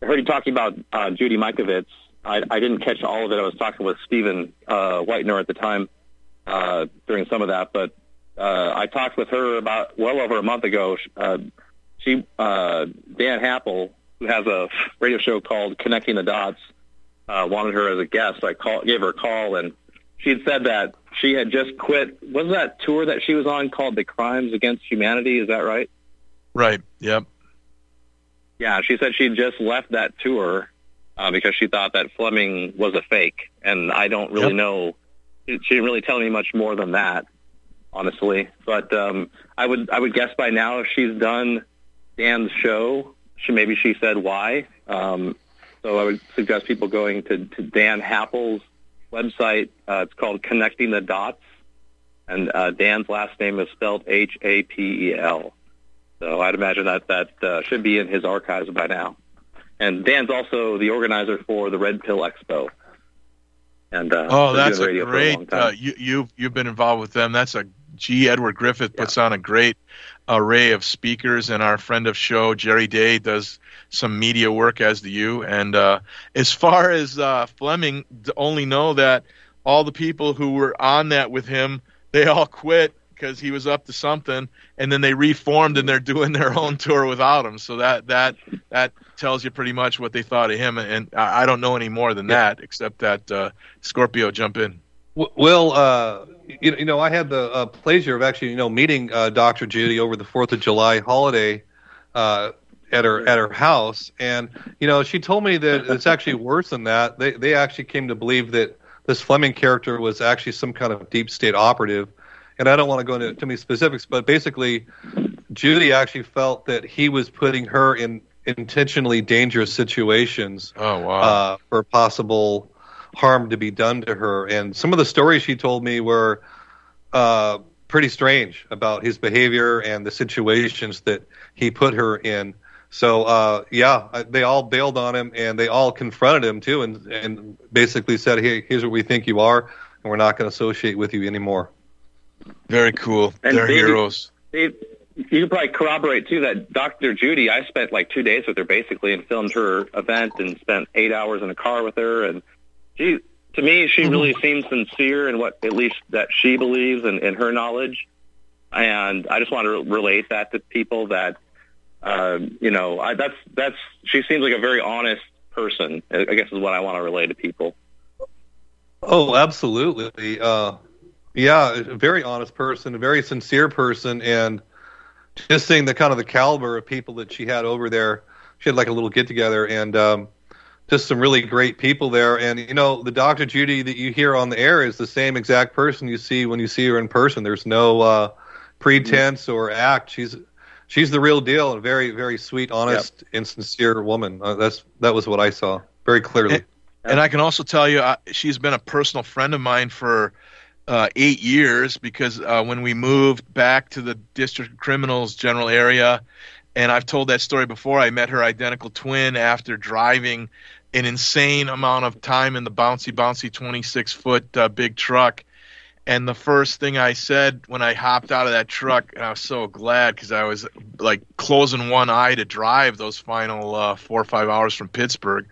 heard you talking about uh, Judy Mikovits. I, I didn't catch all of it. I was talking with Stephen uh, Whitener at the time uh, during some of that, but uh, I talked with her about well over a month ago. Uh, she uh, Dan Happel, who has a radio show called Connecting the Dots, uh, wanted her as a guest. So I call, gave her a call, and she had said that she had just quit. Wasn't that tour that she was on called The Crimes Against Humanity? Is that right? Right, yep. Yeah, she said she just left that tour uh, because she thought that Fleming was a fake, and I don't really yep. know. She didn't really tell me much more than that, honestly. But um, I would I would guess by now she's done Dan's show. She, maybe she said why. Um, so I would suggest people going to, to Dan Happel's website. Uh, it's called Connecting the Dots. And uh, Dan's last name is spelled H A P E L. So I'd imagine that that uh, should be in his archives by now. And Dan's also the organizer for the Red Pill Expo. And uh, oh, that's a great, a uh, you, you've, you've been involved with them. That's a G. Edward Griffith puts yeah. on a great array of speakers, and our friend of show Jerry Day does some media work as do you. And uh, as far as uh, Fleming, only know that all the people who were on that with him, they all quit because he was up to something, and then they reformed and they're doing their own tour without him. So that that that tells you pretty much what they thought of him, and I don't know any more than yeah. that, except that uh, Scorpio, jump in. Well, uh, you, you know, I had the uh, pleasure of actually, you know, meeting uh, Doctor Judy over the fourth of July holiday uh, at her at her house. And, you know, she told me that it's actually worse than that. They they actually came to believe that this Fleming character was actually some kind of deep state operative. And I don't want to go into too many specifics, but basically Judy actually felt that he was putting her in intentionally dangerous situations oh, wow. uh, for possible harm to be done to her. And some of the stories she told me were uh, pretty strange about his behavior and the situations that he put her in. So, uh, yeah, they all bailed on him, and they all confronted him, too, and, and basically said, hey, here's what we think you are, and we're not going to associate with you anymore. Very cool. And They're they, heroes. They, you can probably corroborate, too, that Doctor Judy, I spent like two days with her, basically, and filmed her event and spent eight hours in a car with her, and She, to me, she really seems sincere in what, at least that she believes and in, in her knowledge. And I just want to relate that to people that, uh, you know, I, that's, that's, she seems like a very honest person, I guess is what I want to relate to people. Oh, absolutely. Uh, yeah, a very honest person, a very sincere person. And just seeing the kind of the caliber of people that she had over there, she had like a little get together and, um, just some really great people there. And, you know, the Doctor Judy that you hear on the air is the same exact person you see when you see her in person. There's no uh, pretense or act. She's she's the real deal, a very, very sweet, honest, yep. and sincere woman. Uh, that's that was what I saw very clearly. And, and I can also tell you, I, she's been a personal friend of mine for uh, eight years because uh, when we moved back to the District of Criminals general area, and I've told that story before, I met her identical twin after driving an insane amount of time in the bouncy, bouncy twenty-six foot uh, big truck. And the first thing I said when I hopped out of that truck, and I was so glad because I was like closing one eye to drive those final uh, four or five hours from Pittsburgh.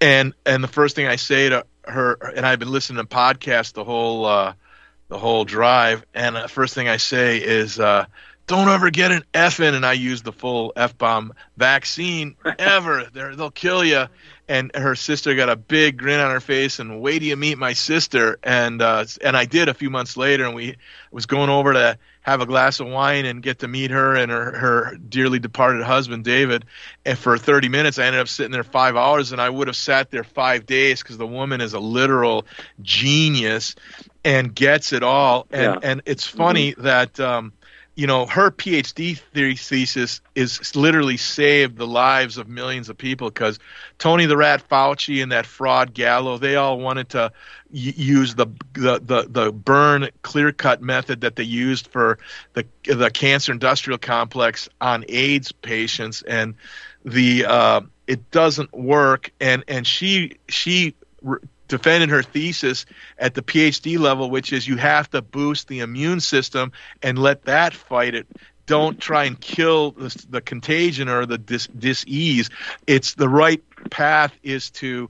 And and the first thing I say to her, and I've been listening to podcasts the whole uh, the whole drive, and the first thing I say is, uh, don't ever get an effing, and I use the full F-bomb, vaccine ever. They're, they'll kill you. And her sister got a big grin on her face and wait till you meet my sister. And uh, and I did a few months later, and we was going over to have a glass of wine and get to meet her and her, her dearly departed husband, David. And for thirty minutes, I ended up sitting there five hours, and I would have sat there five days because the woman is a literal genius and gets it all. And, yeah. and it's funny mm-hmm. that um, – you know, her PhD thesis is literally saved the lives of millions of people because Tony the Rat Fauci and that fraud Gallo, they all wanted to use the the the, the burn clear-cut method that they used for the the cancer industrial complex on AIDS patients, and the uh, it doesn't work. And and she she. Re- defended her thesis at the PhD level, which is you have to boost the immune system and let that fight it. Don't try and kill the, the contagion or the dis- disease. It's the right path is to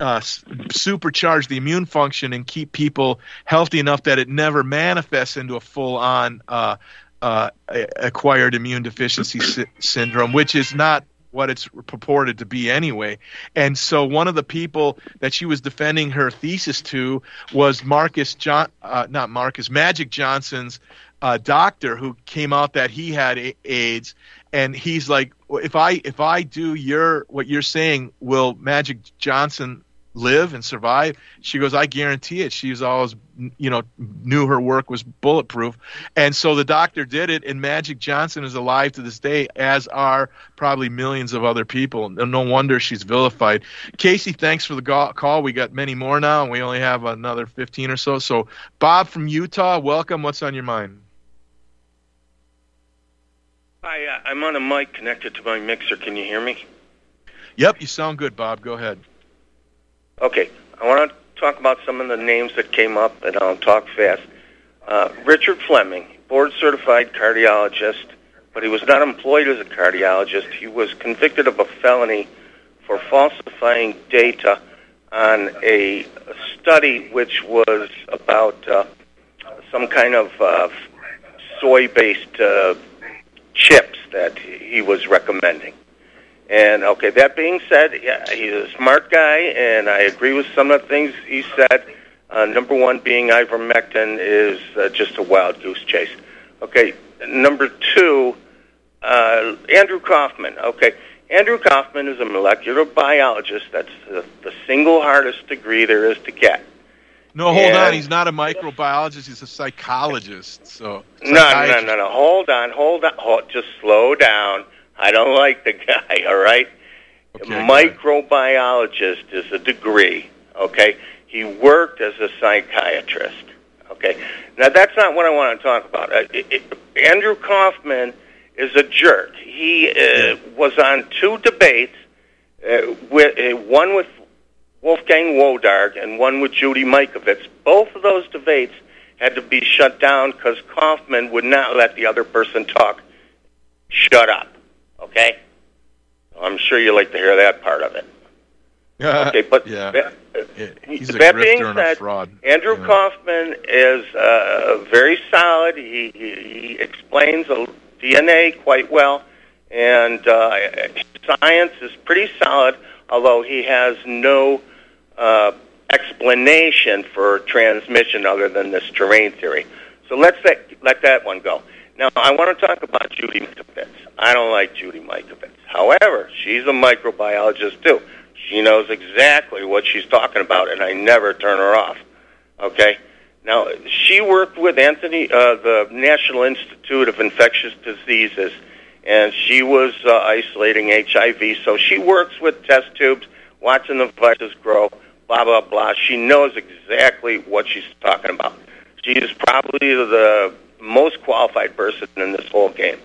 uh, supercharge the immune function and keep people healthy enough that it never manifests into a full-on uh, uh, acquired immune deficiency sy- syndrome, which is not what it's purported to be anyway. And so one of the people that she was defending her thesis to was Marcus John, uh, not Marcus, Magic Johnson's uh, doctor, who came out that he had a- AIDS. And he's like, if I if I do your what you're saying, will Magic Johnson live and survive? She goes, I guarantee it. She's always, you know, knew her work was bulletproof. And so the doctor did it, and Magic Johnson is alive to this day, as are probably millions of other people. And no wonder she's vilified. Casey, thanks for the go- call. We got many more now, and we only have another fifteen or so. So Bob from Utah, welcome. What's on your mind? Hi, uh, I'm on a mic connected to my mixer. Can you hear me? Yep, you sound good, Bob. Go ahead. Okay, I want to talk about some of the names that came up, and I'll talk fast. Uh, Richard Fleming, board-certified cardiologist, but he was not employed as a cardiologist. He was convicted of a felony for falsifying data on a study which was about uh, some kind of uh, soy-based uh, chips that he was recommending. And, okay, that being said, yeah, he's a smart guy, and I agree with some of the things he said. Uh, number one being ivermectin is uh, just a wild goose chase. Okay, number two, uh, Andrew Kaufman. Okay, Andrew Kaufman is a molecular biologist. That's the, the single hardest degree there is to get. No, hold and, on. He's not a microbiologist. He's a psychologist. So No, no, no, no. Hold on, hold on. Hold, just slow down. I don't like the guy, all right? Okay, microbiologist is a degree, okay? He worked as a psychiatrist, okay? Now, that's not what I want to talk about. Uh, it, it, Andrew Kaufman is a jerk. He uh, was on two debates, uh, with, uh, one with Wolfgang Wodarg and one with Judy Mikovits. Both of those debates had to be shut down because Kaufman would not let the other person talk. Shut up. Okay, I'm sure you like to hear that part of it. Yeah. Okay, but yeah. that, He's that a being said, and a fraud. Andrew yeah. Kaufman is uh, very solid. He, he, he explains D N A quite well, and uh, science is pretty solid. Although he has no uh, explanation for transmission other than this terrain theory, so let's let, let that one go. Now, I want to talk about Judy Mikovits. I don't like Judy Mikovits. However, she's a microbiologist, too. She knows exactly what she's talking about, and I never turn her off. Okay? Now, she worked with Anthony, uh, the National Institute of Infectious Diseases, and she was uh, isolating H I V. So she works with test tubes, watching the viruses grow, blah, blah, blah. She knows exactly what she's talking about. She is probably the most qualified person in this whole game.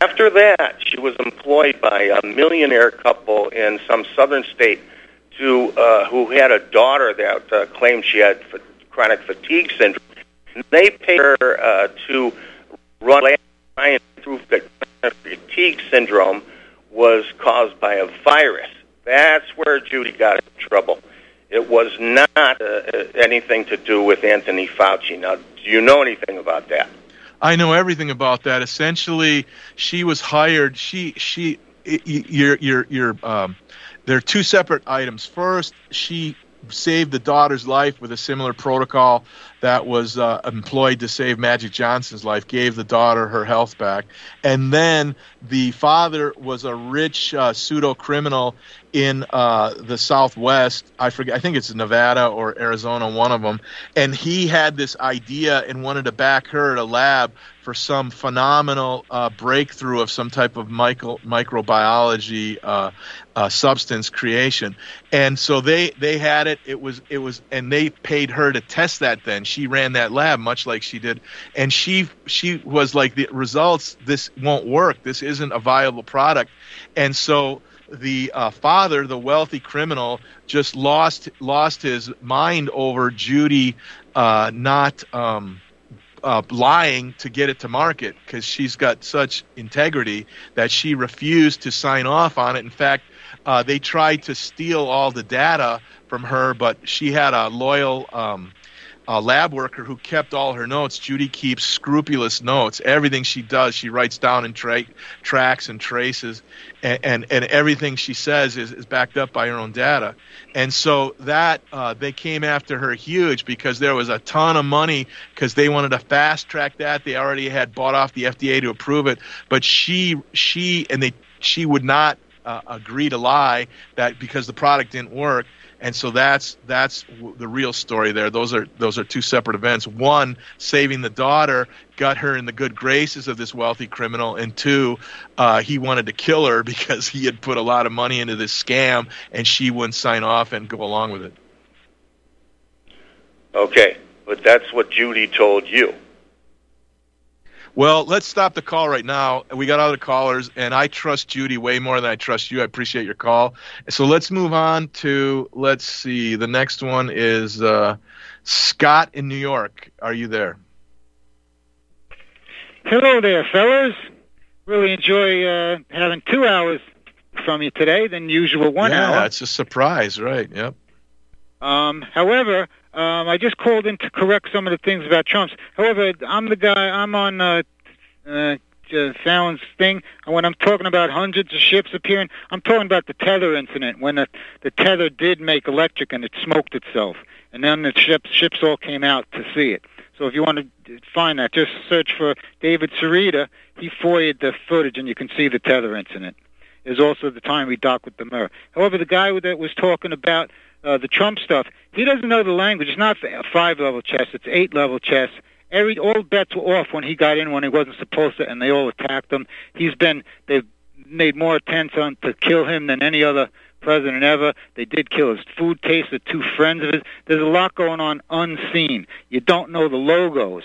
After that, she was employed by a millionaire couple in some southern state to uh, who had a daughter that uh, claimed she had fa- chronic fatigue syndrome. And they paid her uh, to run a science proof that fatigue syndrome was caused by a virus. That's where Judy got in trouble. It was not uh, anything to do with Anthony Fauci. Now, do you know anything about that? I know everything about that. Essentially, she was hired. She she you're you're you're um. There are two separate items. First, she saved the daughter's life with a similar protocol that was uh, employed to save Magic Johnson's life, gave the daughter her health back. And then the father was a rich uh, pseudo-criminal in uh, the Southwest. I forget. I think it's Nevada or Arizona, one of them. And he had this idea and wanted to back her at a lab for some phenomenal uh, breakthrough of some type of micro, microbiology uh, uh, substance creation, and so they, they had it. It was it was, and they paid her to test that. Then she ran that lab, much like she did, and she she was like, the results, this won't work. This isn't a viable product, and so the uh, father, the wealthy criminal, just lost lost his mind over Judy uh, not. Um, Uh, lying to get it to market, because she's got such integrity that she refused to sign off on it. In fact, uh, they tried to steal all the data from her, but she had a loyal um, a lab worker who kept all her notes. Judy keeps scrupulous notes. Everything she does, she writes down and tra- tracks and traces, and, and, and everything she says is, is backed up by her own data. And so that uh, they came after her huge, because there was a ton of money, because they wanted to fast track that. They already had bought off the F D A to approve it, but she she and they she would not uh, agree to lie, that because the product didn't work. And so that's that's the real story there. Those are those are two separate events. One, saving the daughter got her in the good graces of this wealthy criminal, and two, uh, he wanted to kill her because he had put a lot of money into this scam, and she wouldn't sign off and go along with it. Okay, but that's what Judy told you. Well, let's stop the call right now. We got other callers, and I trust Judy way more than I trust you. I appreciate your call. So let's move on to, let's see, the next one is uh, Scott in New York. Are you there? Hello there, fellas. Really enjoy uh, having two hours from you today than usual one yeah, hour. Yeah, it's a surprise, right, yep. Um, however... Um, I just called in to correct some of the things about Trump's. However, I'm the guy, I'm on uh, uh, Fallon's thing, and when I'm talking about hundreds of ships appearing, I'm talking about the Tether incident, when the, the Tether did make electric and it smoked itself. And then the ships, ships all came out to see it. So if you want to find that, just search for David Sarita. He foiled the footage, and you can see the Tether incident. There's also the time we docked with the Mer. However, the guy that was talking about Uh, the Trump stuff, he doesn't know the language. It's not five-level chess. It's eight-level chess. Every All bets were off when he got in when he wasn't supposed to, and they all attacked him. He's been, they've made more attempts on to kill him than any other president ever. They did kill his food taste, the two friends of his. There's a lot going on unseen. You don't know the logos.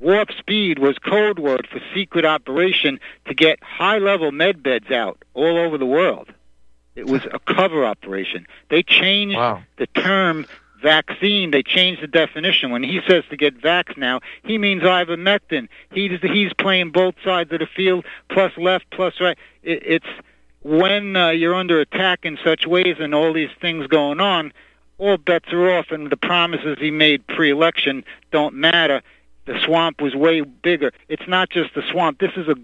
Warp speed was code word for secret operation to get high-level med beds out all over the world. It was a cover operation. They changed wow. the term vaccine. They changed the definition. When he says to get vax now, he means ivermectin. He's, he's playing both sides of the field, plus left, plus right. It, it's when uh, you're under attack in such ways and all these things going on, all bets are off, and the promises he made pre-election don't matter. The swamp was way bigger. It's not just the swamp. This is a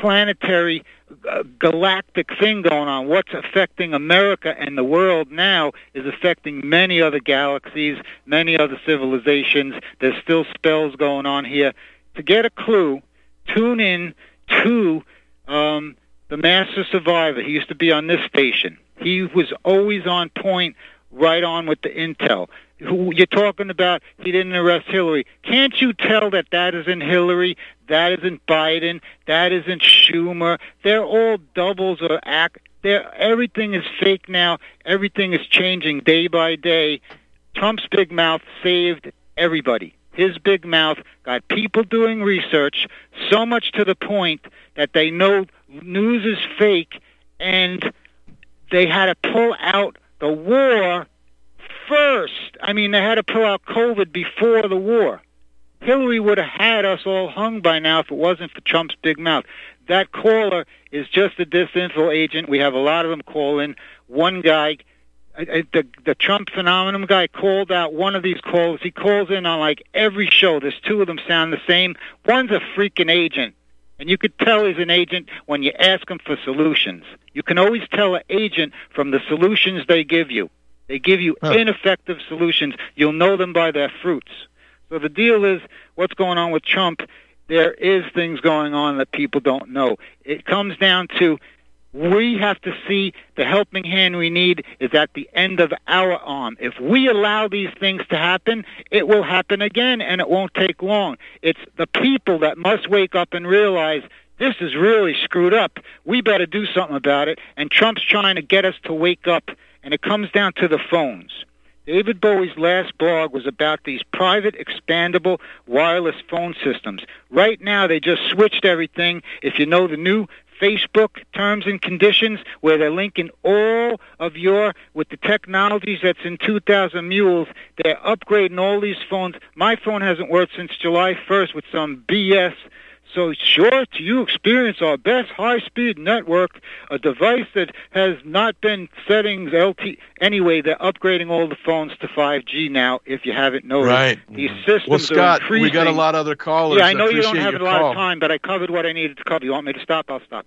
planetary uh, galactic thing going on. What's affecting America and the world now is affecting many other galaxies, many other civilizations. There's still spells going on here. To get a clue, tune in to um, the Master Survivor. He used to be on this station. He was always on point, right on with the intel. who you're talking about, he didn't arrest Hillary. Can't you tell that that isn't Hillary, that isn't Biden, that isn't Schumer? They're all doubles or act. They're, everything is fake now. Everything is changing day by day. Trump's big mouth saved everybody. His big mouth got people doing research, so much to the point that they know news is fake, and they had to pull out the war first. I mean, they had to pull out COVID before the war. Hillary would have had us all hung by now if it wasn't for Trump's big mouth. That caller is just a disinfo agent. We have a lot of them call in. One guy, the the Trump phenomenon guy, called out one of these calls. He calls in on like every show. There's two of them sound the same. One's a freaking agent. And you could tell he's an agent when you ask him for solutions. You can always tell an agent from the solutions they give you. They give you oh. ineffective solutions. You'll know them by their fruits. So the deal is, what's going on with Trump, there is things going on that people don't know. It comes down to, we have to see the helping hand we need is at the end of our arm. If we allow these things to happen, it will happen again, and it won't take long. It's the people that must wake up and realize this is really screwed up. We better do something about it, and Trump's trying to get us to wake up, and it comes down to the phones. David Bowie's last blog was about these private, expandable, wireless phone systems. Right now, they just switched everything. If you know the new Facebook terms and conditions, where they're linking all of your, with the technologies that's in two thousand Mules, they're upgrading all these phones. My phone hasn't worked since July first with some B S. So sure, you experience our best high-speed network, a device that has not been settings L T E. Anyway, they're upgrading all the phones to five G now, if you haven't noticed. Right. These systems well, Scott, are increasing. We got a lot of other callers. Yeah, I know I you don't have a lot call. of time, but I covered what I needed to cover. You want me to stop? I'll stop.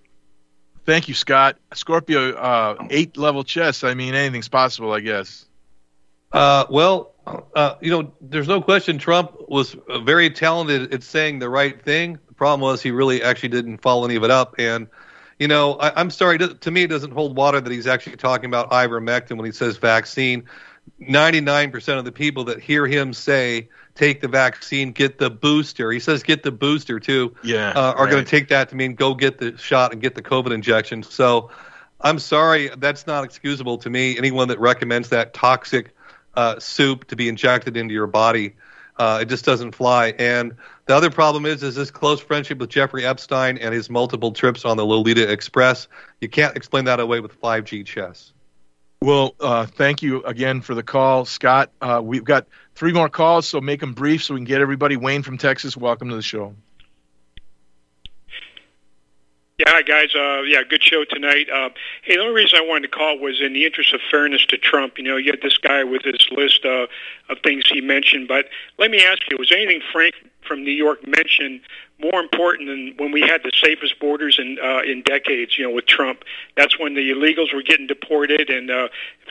Thank you, Scott. Scorpio, uh, eight-level chess. I mean, anything's possible, I guess. Uh, well, uh, you know, there's no question Trump was very talented at saying the right thing. Problem was he really actually didn't follow any of it up. And, you know, I, I'm sorry, to, to me it doesn't hold water that he's actually talking about ivermectin when he says vaccine. ninety-nine percent of the people that hear him say take the vaccine, get the booster, he says get the booster too, yeah, uh, are right. going to take that to mean go get the shot and get the COVID injection. So I'm sorry, that's not excusable to me. Anyone that recommends that toxic uh, soup to be injected into your body, Uh, it just doesn't fly. And the other problem is, is this close friendship with Jeffrey Epstein and his multiple trips on the Lolita Express. You can't explain that away with five G chess. Well, uh, thank you again for the call, Scott. Uh, we've got three more calls, so make them brief so we can get everybody. Wayne from Texas, welcome to the show. Yeah, hi, guys. Uh, yeah, good show tonight. Uh, hey, the only reason I wanted to call was in the interest of fairness to Trump. You know, you had this guy with his list uh, of things he mentioned. But let me ask you, was anything Frank from New York mentioned more important than when we had the safest borders in uh, in decades, you know, with Trump? That's when the illegals were getting deported and uh,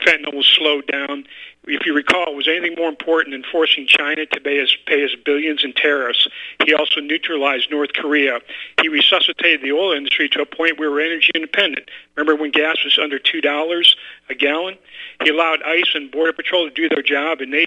fentanyl was slowed down. If you recall, was anything more important than forcing China to pay us, pay us billions in tariffs? He also neutralized North Korea. He resuscitated the oil industry to a point where we were energy independent. Remember when gas was under two dollars a gallon? He allowed ICE and Border Patrol to do their job, and they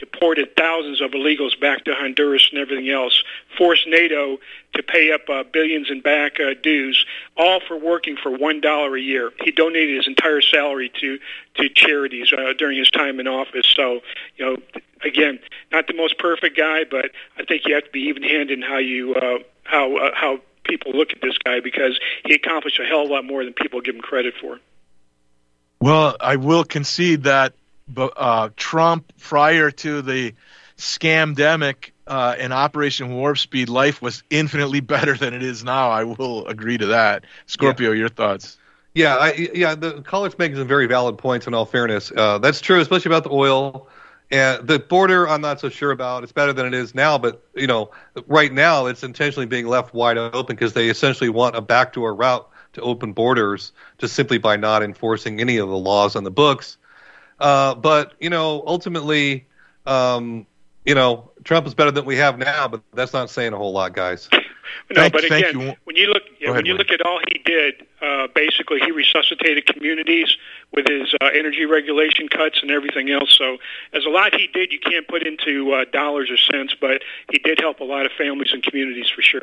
deported thousands of illegals back to Honduras and everything else, forced NATO to pay up uh, billions in back uh, dues, all for working for one dollar a year. He donated his entire salary to, to charities uh, during his time in office. So, you know, again, not the most perfect guy, but I think you have to be even-handed in how you uh, how uh, how people look at this guy, because he accomplished a hell of a lot more than people give him credit for. Well, I will concede that But uh, Trump, prior to the scamdemic uh, and Operation Warp Speed, life was infinitely better than it is now. I will agree to that. Scorpio, yeah. Your thoughts? Yeah, I, yeah. The caller's making some very valid points. In all fairness, uh, that's true, especially about the oil and the border. I'm not so sure about. It's better than it is now, but you know, right now it's intentionally being left wide open because they essentially want a backdoor route to open borders, just simply by not enforcing any of the laws on the books. Uh, but, you know, ultimately, um, you know, Trump is better than we have now, but that's not saying a whole lot, guys. No, thank, but again, you. when you look yeah, ahead, when you Ryan. look at all he did, uh, basically he resuscitated communities with his uh, energy regulation cuts and everything else. So there's a lot he did you can't put into uh, dollars or cents, but he did help a lot of families and communities for sure.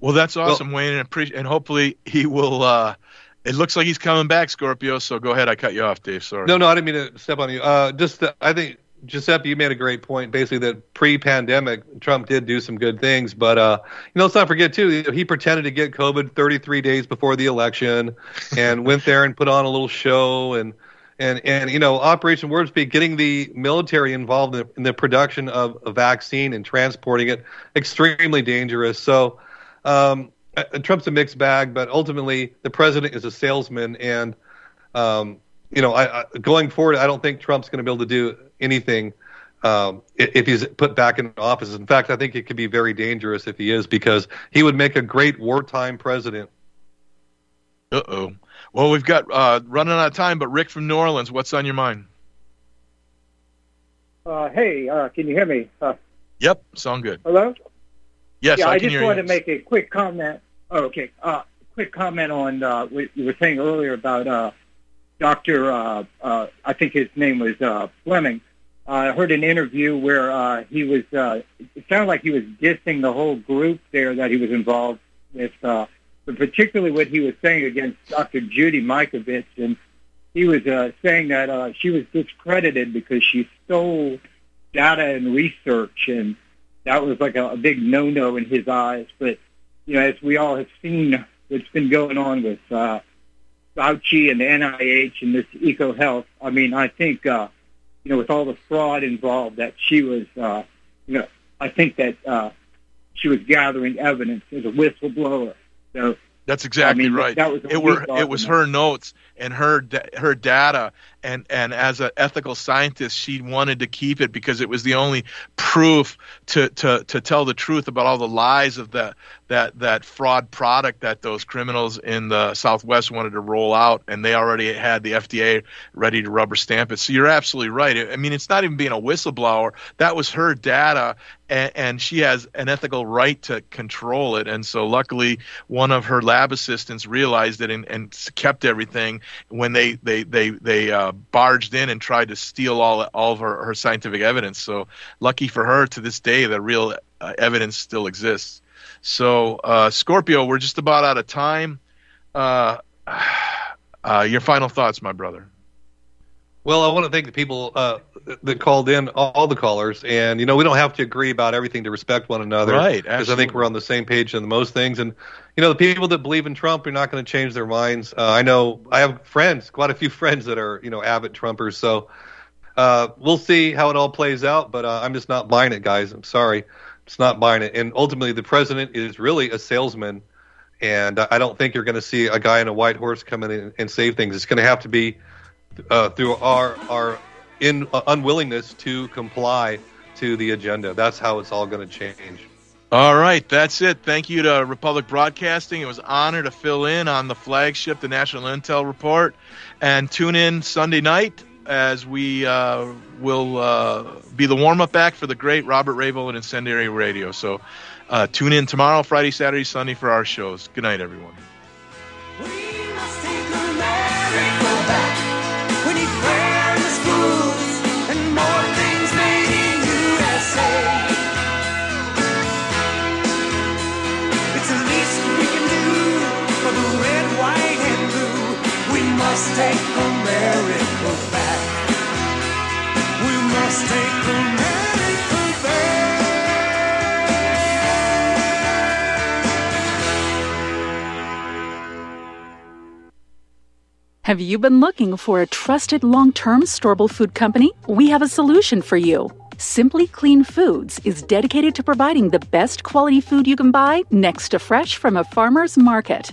Well, that's awesome, well, Wayne, and, appreci- and hopefully he will. Uh, it looks like he's coming back, Scorpio. So go ahead, I cut you off, Dave. Sorry. No, no, I didn't mean to step on you. Uh, just the, I think. Giuseppe, you made a great point, basically, that pre-pandemic, Trump did do some good things. But, uh, you know, let's not forget, too, he pretended to get COVID thirty-three days before the election and went there and put on a little show. And, and, and you know, Operation Warp Speed, getting the military involved in the, in the production of a vaccine and transporting it, extremely dangerous. So um, Trump's a mixed bag, but ultimately the president is a salesman. And, um, you know, I, I, going forward, I don't think Trump's going to be able to do anything um, if he's put back in office. In fact, I think it could be very dangerous if he is, because he would make a great wartime president. Uh-oh. Well, we've got uh, running out of time, but Rick from New Orleans, what's on your mind? Uh, hey, uh, can you hear me? Uh, yep, sound good. Hello? Yes, yeah, I, I can hear you. I just wanted to make a quick comment. Oh, okay. Uh, quick comment on uh, what you were saying earlier about uh, Doctor, uh, uh, I think his name was uh, Fleming. Uh, I heard an interview where uh, he was, uh, it sounded like he was dissing the whole group there that he was involved with, uh, but particularly what he was saying against Doctor Judy Mikovits. And he was uh, saying that uh, she was discredited because she stole data and research, and that was like a, a big no-no in his eyes. But, you know, as we all have seen what's been going on with uh Fauci and the N I H and this EcoHealth, I mean, I think, uh, you know, with all the fraud involved, that she was, uh, you know, I think that uh, she was gathering evidence as a whistleblower. So that's exactly I mean, right. That was it, were, it was her notes and her da- her data, and, and as an ethical scientist, she wanted to keep it because it was the only proof to, to, to tell the truth about all the lies of the that that fraud product that those criminals in the Southwest wanted to roll out, and they already had the F D A ready to rubber stamp it. So you're absolutely right. I mean, it's not even being a whistleblower. That was her data. And she has an ethical right to control it. And so luckily, one of her lab assistants realized it and, and kept everything when they they they, they uh, barged in and tried to steal all, all of her, her scientific evidence. So lucky for her, to this day, the real uh, evidence still exists. So, uh, Scorpio, we're just about out of time. Uh, uh, your final thoughts, my brother. Well, I want to thank the people uh, that called in, all the callers. And, you know, we don't have to agree about everything to respect one another. Right. Because I think we're on the same page on most things. And, you know, the people that believe in Trump are not going to change their minds. Uh, I know I have friends, quite a few friends that are, you know, avid Trumpers. So uh, we'll see how it all plays out. But uh, I'm just not buying it, guys. I'm sorry. It's not buying it. And ultimately, the president is really a salesman. And I don't think you're going to see a guy on a white horse come in and, and save things. It's going to have to be Uh, through our our in uh, unwillingness to comply to the agenda. That's how it's all going to change. All right, that's it. Thank you to Republic Broadcasting. It was an honor to fill in on the flagship, the National Intel Report, and tune in Sunday night as we uh, will uh, be the warm-up act for the great Robert Rayvold and Incendiary Radio. So uh, tune in tomorrow, Friday, Saturday, Sunday for our shows. Good night, everyone. We must take America back. We must take America back. Have you been looking for a trusted long-term storable food company? We have a solution for you. Simply Clean Foods is dedicated to providing the best quality food you can buy next to fresh from a farmer's market.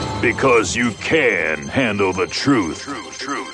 because you can handle the truth. Truth, truth.